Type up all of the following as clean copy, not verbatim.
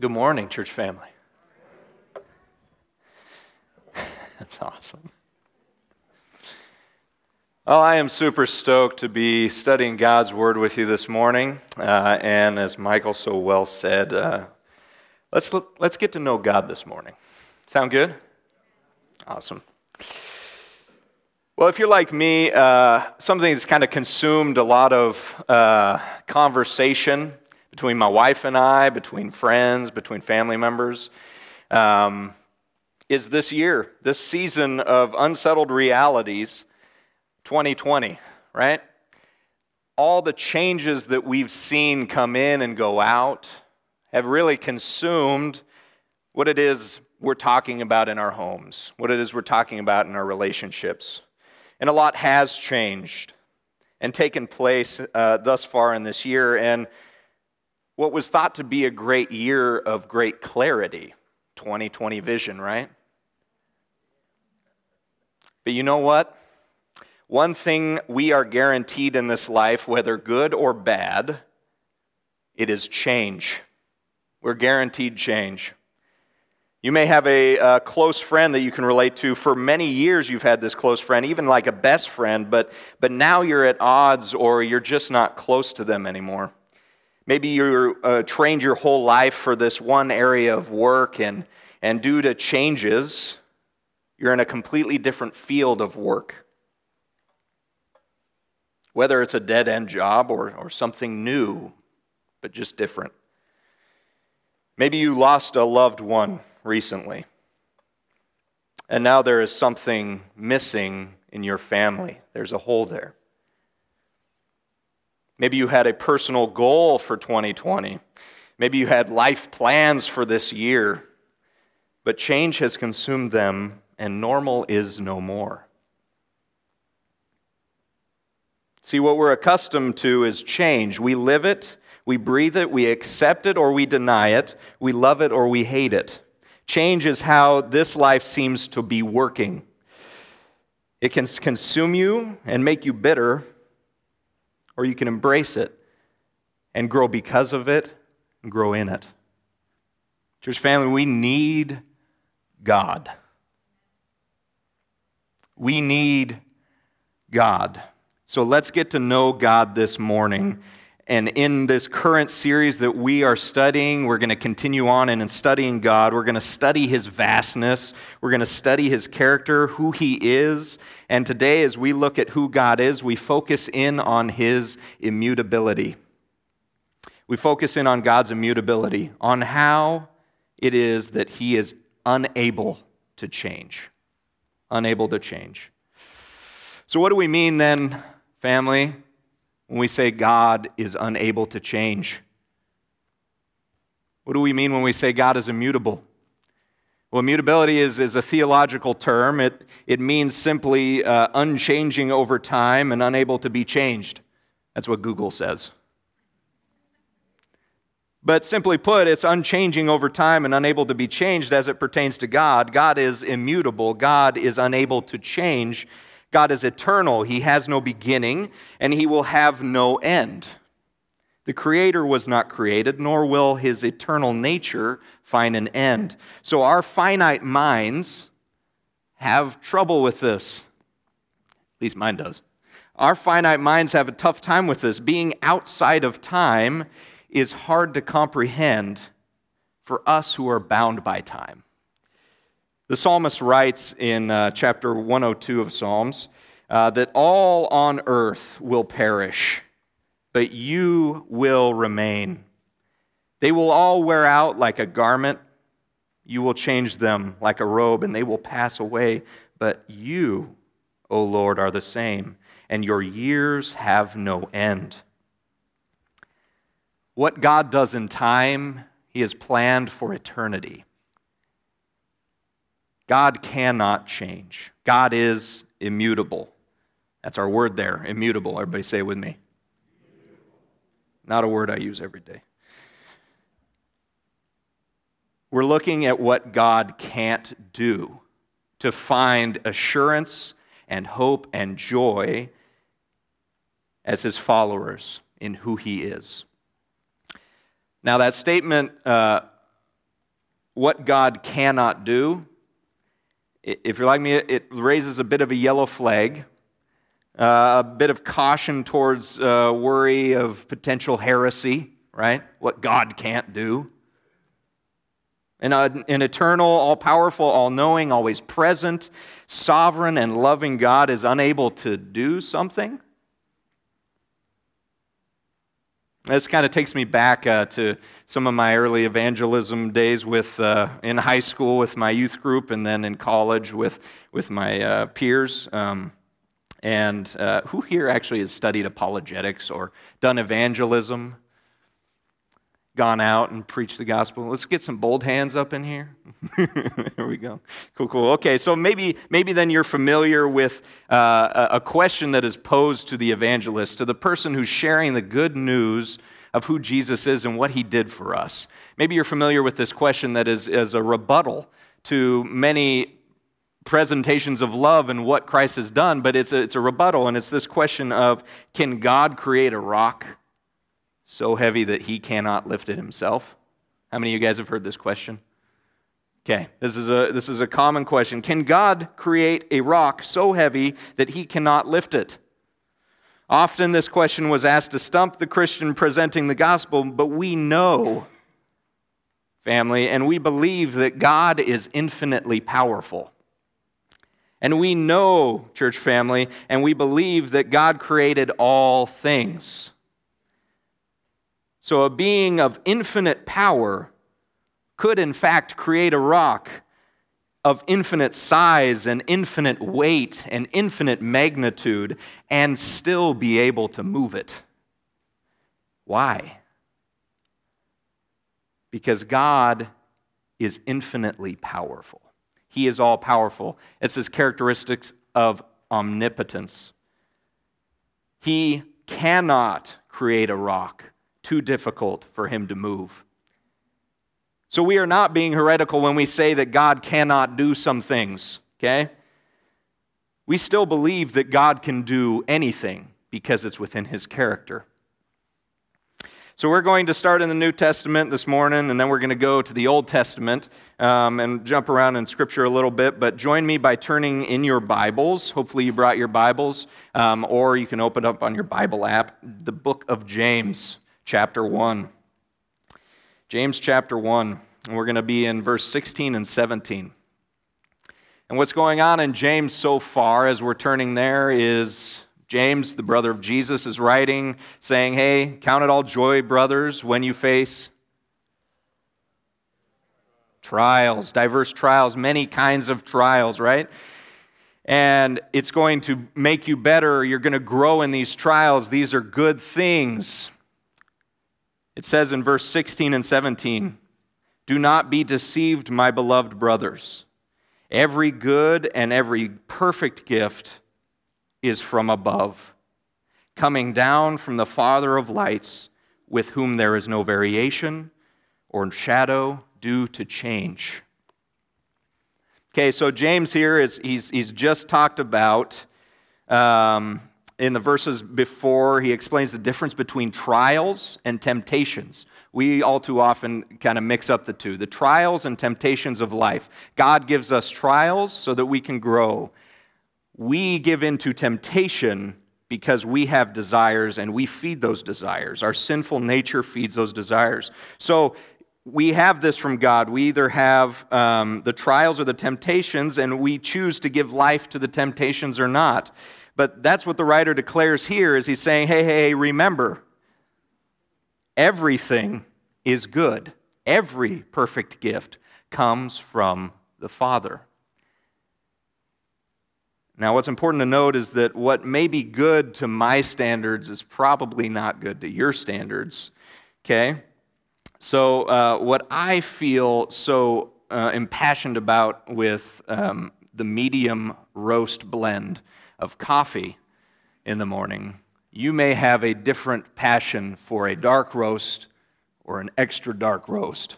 Good morning, church family. That's awesome. Oh, I am super stoked to be studying God's Word with you this morning. And as Michael so well said, let's get to know God this morning. Sound good? Awesome. Well, if you're like me, something that's kind of consumed a lot of conversation between my wife and I, between friends, between family members, is this year, this season of unsettled realities, 2020, right? All the changes that we've seen come in and go out have really consumed what it is we're talking about in our homes, what it is we're talking about in our relationships. And a lot has changed and taken place thus far in this year, and what was thought to be a great year of great clarity, 2020 vision, right? But you know what? One thing we are guaranteed in this life, whether good or bad, it is change. We're guaranteed change. You may have a close friend that you can relate to. For many years you've had this close friend, even like a best friend, but now you're at odds or you're just not close to them anymore. Maybe you trained your whole life for this one area of work, and due to changes, you're in a completely different field of work. Whether it's a dead-end job or something new, but just different. Maybe you lost a loved one recently, and now there is something missing in your family. There's a hole there. Maybe you had a personal goal for 2020. Maybe you had life plans for this year, but change has consumed them, and normal is no more. See, what we're accustomed to is change. We live it, we breathe it, we accept it or we deny it, we love it or we hate it. Change is how this life seems to be working. It can consume you and make you bitter, or you can embrace it and grow because of it and grow in it. Church family, we need God. We need God. So let's get to know God this morning. And in this current series that we are studying, we're going to continue on, and in studying God, we're going to study His vastness. We're going to study His character, who He is. And today, as we look at who God is, we focus in on His immutability. We focus in on God's immutability, on how it is that He is unable to change. Unable to change. So what do we mean then, family, when we say God is unable to change? What do we mean when we say God is immutable? Well, immutability is a theological term. It means simply unchanging over time and unable to be changed. That's what Google says. But simply put, it's unchanging over time and unable to be changed as it pertains to God. God is immutable. God is unable to change. God is eternal. He has no beginning, and He will have no end. The Creator was not created, nor will His eternal nature find an end. So our finite minds have trouble with this. At least mine does. Our finite minds have a tough time with this. Being outside of time is hard to comprehend for us who are bound by time. The psalmist writes in chapter 102 of Psalms that all on earth will perish, but you will remain. They will all wear out like a garment. You will change them like a robe, and they will pass away. But you, O Lord, are the same, and your years have no end. What God does in time, He has planned for eternity. God cannot change. God is immutable. That's our word there, immutable. Everybody say it with me. Not a word I use every day. We're looking at what God can't do to find assurance and hope and joy as His followers in who He is. Now that statement what God cannot do, if you're like me, it raises a bit of a yellow flag, a bit of caution towards worry of potential heresy, right? What God can't do. And an eternal, all-powerful, all-knowing, always present, sovereign, and loving God is unable to do something. This kind of takes me back to some of my early evangelism days with in high school with my youth group, and then in college with my peers. And who here actually has studied apologetics or done evangelism? Gone out and preached the gospel. Let's get some bold hands up in here. There we go. Cool. Okay, so maybe then you're familiar with a question that is posed to the evangelist, to the person who's sharing the good news of who Jesus is and what he did for us. Maybe you're familiar with this question that is a rebuttal to many presentations of love and what Christ has done, but it's a rebuttal, and it's this question of, can God create a rock so heavy that he cannot lift it himself? How many of you guys have heard this question? Okay, this is a common question. Can God create a rock so heavy that he cannot lift it? Often this question was asked to stump the Christian presenting the gospel, but we know, family, and we believe that God is infinitely powerful. And we know, church family, and we believe that God created all things. So a being of infinite power could in fact create a rock of infinite size and infinite weight and infinite magnitude and still be able to move it. Why? Because God is infinitely powerful. He is all powerful. It's his characteristics of omnipotence. He cannot create a rock too difficult for him to move. So we are not being heretical when we say that God cannot do some things, okay? We still believe that God can do anything because it's within his character. So we're going to start in the New Testament this morning, and then we're going to go to the Old Testament and jump around in Scripture a little bit, but join me by turning in your Bibles. Hopefully you brought your Bibles, or you can open up on your Bible app, the book of James. Chapter 1, James chapter 1, and we're going to be in verse 16 and 17. And what's going on in James so far as we're turning there is James, the brother of Jesus, is writing, saying, hey, count it all joy, brothers, when you face trials, diverse trials, many kinds of trials, right? And it's going to make you better. You're going to grow in these trials. These are good things. It says in verse 16 and 17, do not be deceived, my beloved brothers. Every good and every perfect gift is from above, coming down from the Father of lights, with whom there is no variation or shadow due to change. Okay, so James here he's just talked about, in the verses before, he explains the difference between trials and temptations. We all too often kind of mix up the two, the trials and temptations of life. God gives us trials so that we can grow. We give in to temptation because we have desires and we feed those desires. Our sinful nature feeds those desires. So we have this from God. We either have the trials or the temptations, and we choose to give life to the temptations or not. But that's what the writer declares here is he's saying, hey, remember, everything is good. Every perfect gift comes from the Father. Now, what's important to note is that what may be good to my standards is probably not good to your standards, okay? So what I feel so impassioned about with the medium roast blend of coffee in the morning, you may have a different passion for a dark roast or an extra dark roast,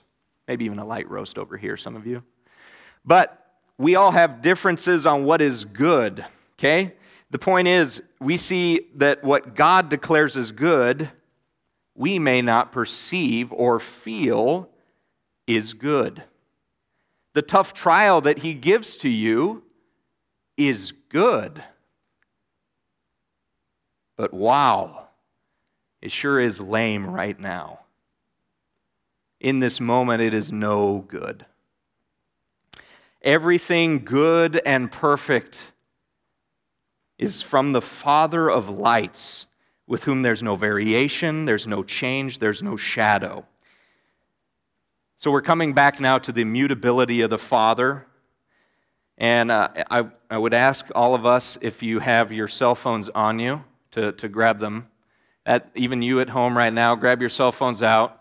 maybe even a light roast over here, some of you. But we all have differences on what is good, okay? The point is, we see that what God declares as good, we may not perceive or feel is good. The tough trial that he gives to you is good. But wow, it sure is lame right now. In this moment, it is no good. Everything good and perfect is from the Father of lights, with whom there's no variation, there's no change, there's no shadow. So we're coming back now to the immutability of the Father. And I would ask all of us, if you have your cell phones on you, to grab them. Even you at home right now, grab your cell phones out.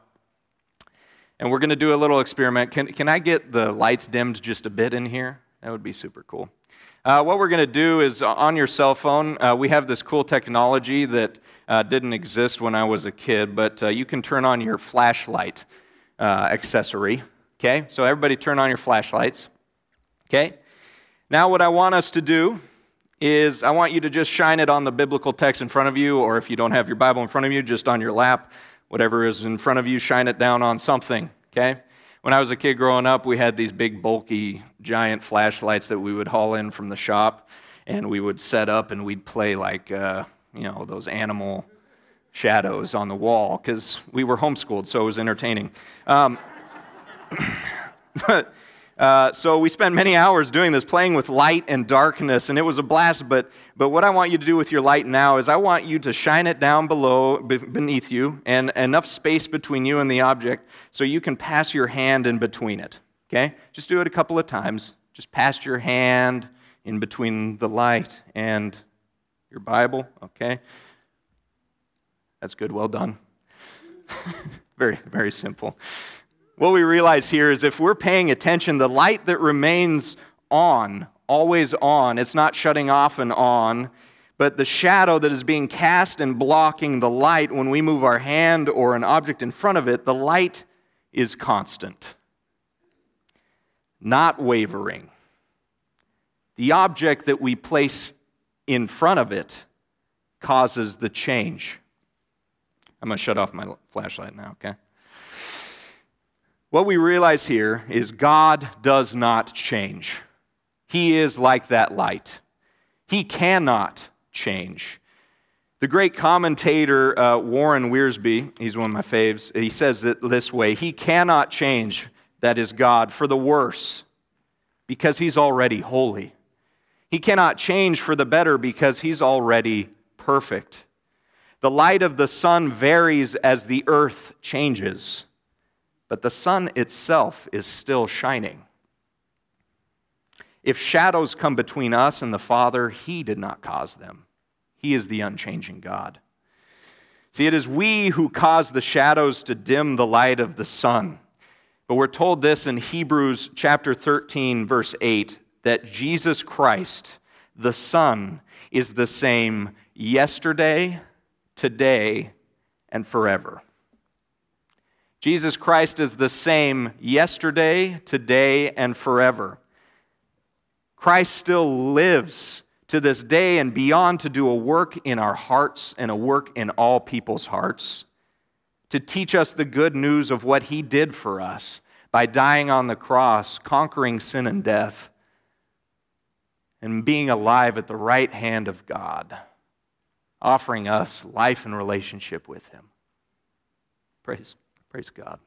And we're going to do a little experiment. Can I get the lights dimmed just a bit in here? That would be super cool. What we're going to do is, on your cell phone, we have this cool technology that didn't exist when I was a kid, but you can turn on your flashlight accessory, okay? So everybody turn on your flashlights, okay? Now what I want us to do is I want you to just shine it on the biblical text in front of you, or if you don't have your Bible in front of you, just on your lap. Whatever is in front of you, shine it down on something, okay? When I was a kid growing up, we had these big, bulky, giant flashlights that we would haul in from the shop, and we would set up and we'd play like, those animal shadows on the wall, because we were homeschooled, so it was entertaining. So we spent many hours doing this, playing with light and darkness, and it was a blast, but what I want you to do with your light now is I want you to shine it down beneath you, and enough space between you and the object so you can pass your hand in between it, okay? Just do it a couple of times. Just pass your hand in between the light and your Bible, okay? That's good. Well done. Very, very simple. What we realize here is if we're paying attention, the light that remains on, always on, it's not shutting off and on, but the shadow that is being cast and blocking the light, when we move our hand or an object in front of it, the light is constant, not wavering. The object that we place in front of it causes the change. I'm going to shut off my flashlight now, okay? What we realize here is God does not change. He is like that light. He cannot change. The great commentator, Warren Wiersbe, he's one of my faves, he says it this way: He cannot change, that is God, for the worse, because He's already holy. He cannot change for the better, because He's already perfect. The light of the sun varies as the earth changes, but the sun itself is still shining. If shadows come between us and the Father, He did not cause them. He is the unchanging God. See, it is we who cause the shadows to dim the light of the sun. But we're told this in Hebrews chapter 13, verse 8, that Jesus Christ, the Son, is the same yesterday, today, and forever. Jesus Christ is the same yesterday, today, and forever. Christ still lives to this day and beyond to do a work in our hearts and a work in all people's hearts, to teach us the good news of what He did for us by dying on the cross, conquering sin and death, and being alive at the right hand of God, offering us life and relationship with Him. Praise God.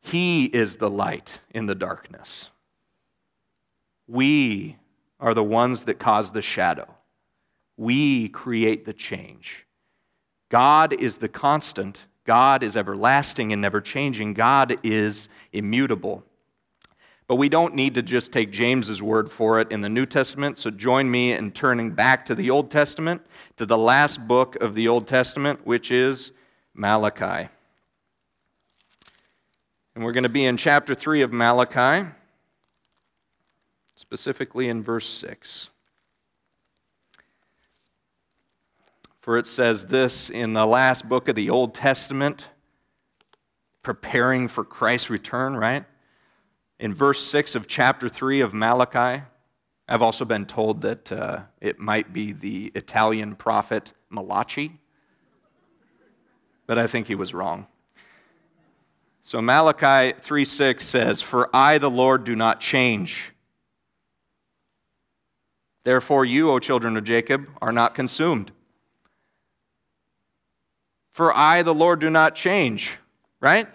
He is the light in the darkness. We are the ones that cause the shadow. We create the change. God is the constant. God is everlasting and never changing. God is immutable. But we don't need to just take James's word for it in the New Testament, so join me in turning back to the Old Testament, to the last book of the Old Testament, which is Malachi. And we're going to be in chapter 3 of Malachi, specifically in verse 6. For it says this in the last book of the Old Testament, preparing for Christ's return, right? In verse 6 of chapter 3 of Malachi, I've also been told that it might be the Italian prophet Malachi, but I think he was wrong. So Malachi 3:6 says, "For I, the Lord, do not change. Therefore you, O children of Jacob, are not consumed." For I, the Lord, do not change, right?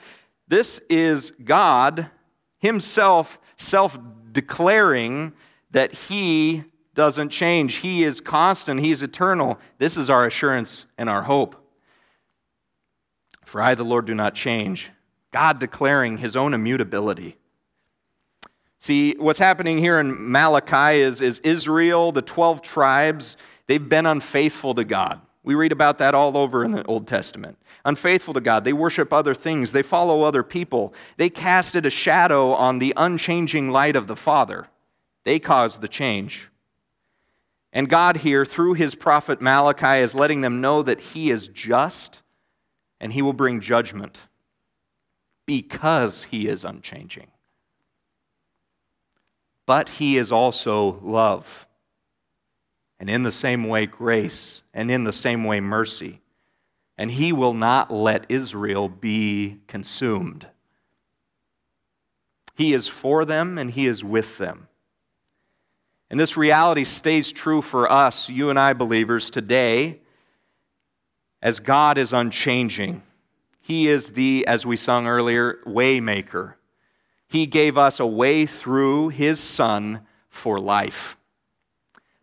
This is God himself self-declaring that he doesn't change. He is constant. He's eternal. This is our assurance and our hope. For I, the Lord, do not change. God declaring his own immutability. See, what's happening here in Malachi is Israel, the 12 tribes, they've been unfaithful to God. We read about that all over in the Old Testament. Unfaithful to God. They worship other things. They follow other people. They casted a shadow on the unchanging light of the Father. They caused the change. And God here, through his prophet Malachi, is letting them know that he is just and he will bring judgment because he is unchanging. But he is also love. And in the same way, grace, and in the same way, mercy. And he will not let Israel be consumed. He is for them, and he is with them. And this reality stays true for us, you and I believers, today, as God is unchanging. He is the, as we sung earlier, waymaker. He gave us a way through his Son for life.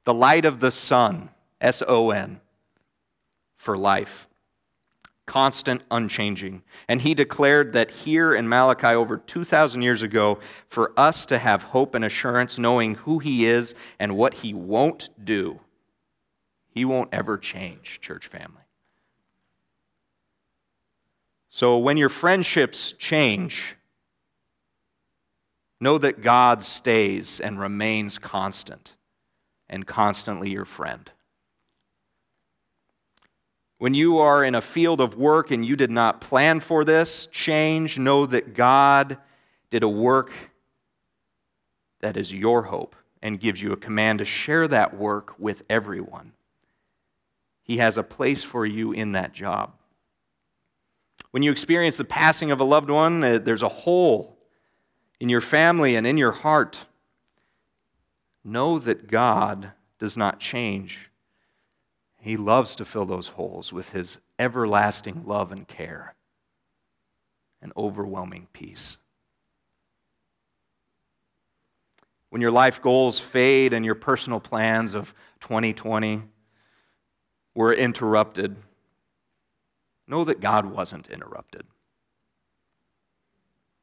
The light of the sun, S-O-N, for life. Constant, unchanging. And he declared that here in Malachi over 2,000 years ago, for us to have hope and assurance, knowing who he is and what he won't do. He won't ever change, church family. So when your friendships change, know that God stays and remains constant. And constantly your friend. When you are in a field of work and you did not plan for this change, know that God did a work that is your hope and gives you a command to share that work with everyone. He has a place for you in that job. When you experience the passing of a loved one, there's a hole in your family and in your heart. Know that God does not change. He loves to fill those holes with his everlasting love and care and overwhelming peace. When your life goals fade and your personal plans of 2020 were interrupted, know that God wasn't interrupted.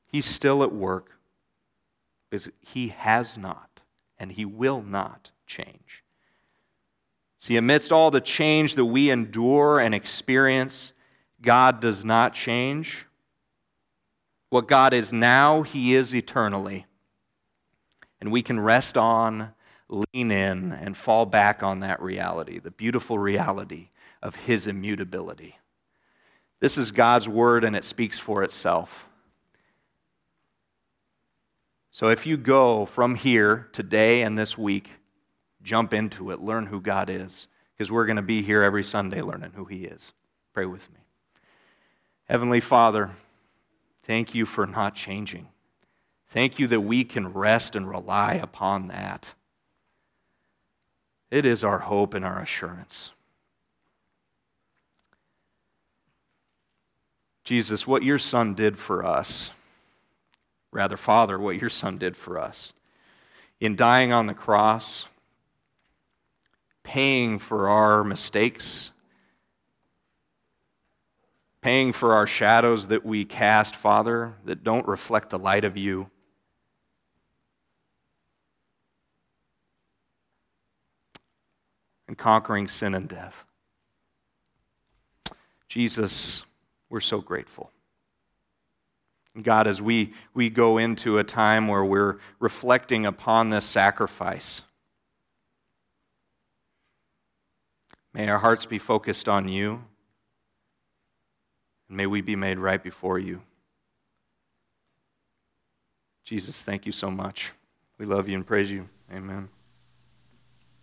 He's still at work because he has not. And he will not change. See, amidst all the change that we endure and experience, God does not change. What God is now, he is eternally. And we can rest on, lean in, and fall back on that reality, the beautiful reality of his immutability. This is God's word, and it speaks for itself. So if you go from here today and this week, jump into it, learn who God is, because we're going to be here every Sunday learning who he is. Pray with me. Heavenly Father, thank you for not changing. Thank you that we can rest and rely upon that. It is our hope and our assurance. Jesus, what your Son did for us, rather, Father, what your Son did for us in dying on the cross, paying for our mistakes, paying for our shadows that we cast, Father, that don't reflect the light of you. And conquering sin and death. Jesus, we're so grateful. God, as we go into a time where we're reflecting upon this sacrifice, may our hearts be focused on you, and may we be made right before you. Jesus, thank you so much. We love you and praise you. Amen.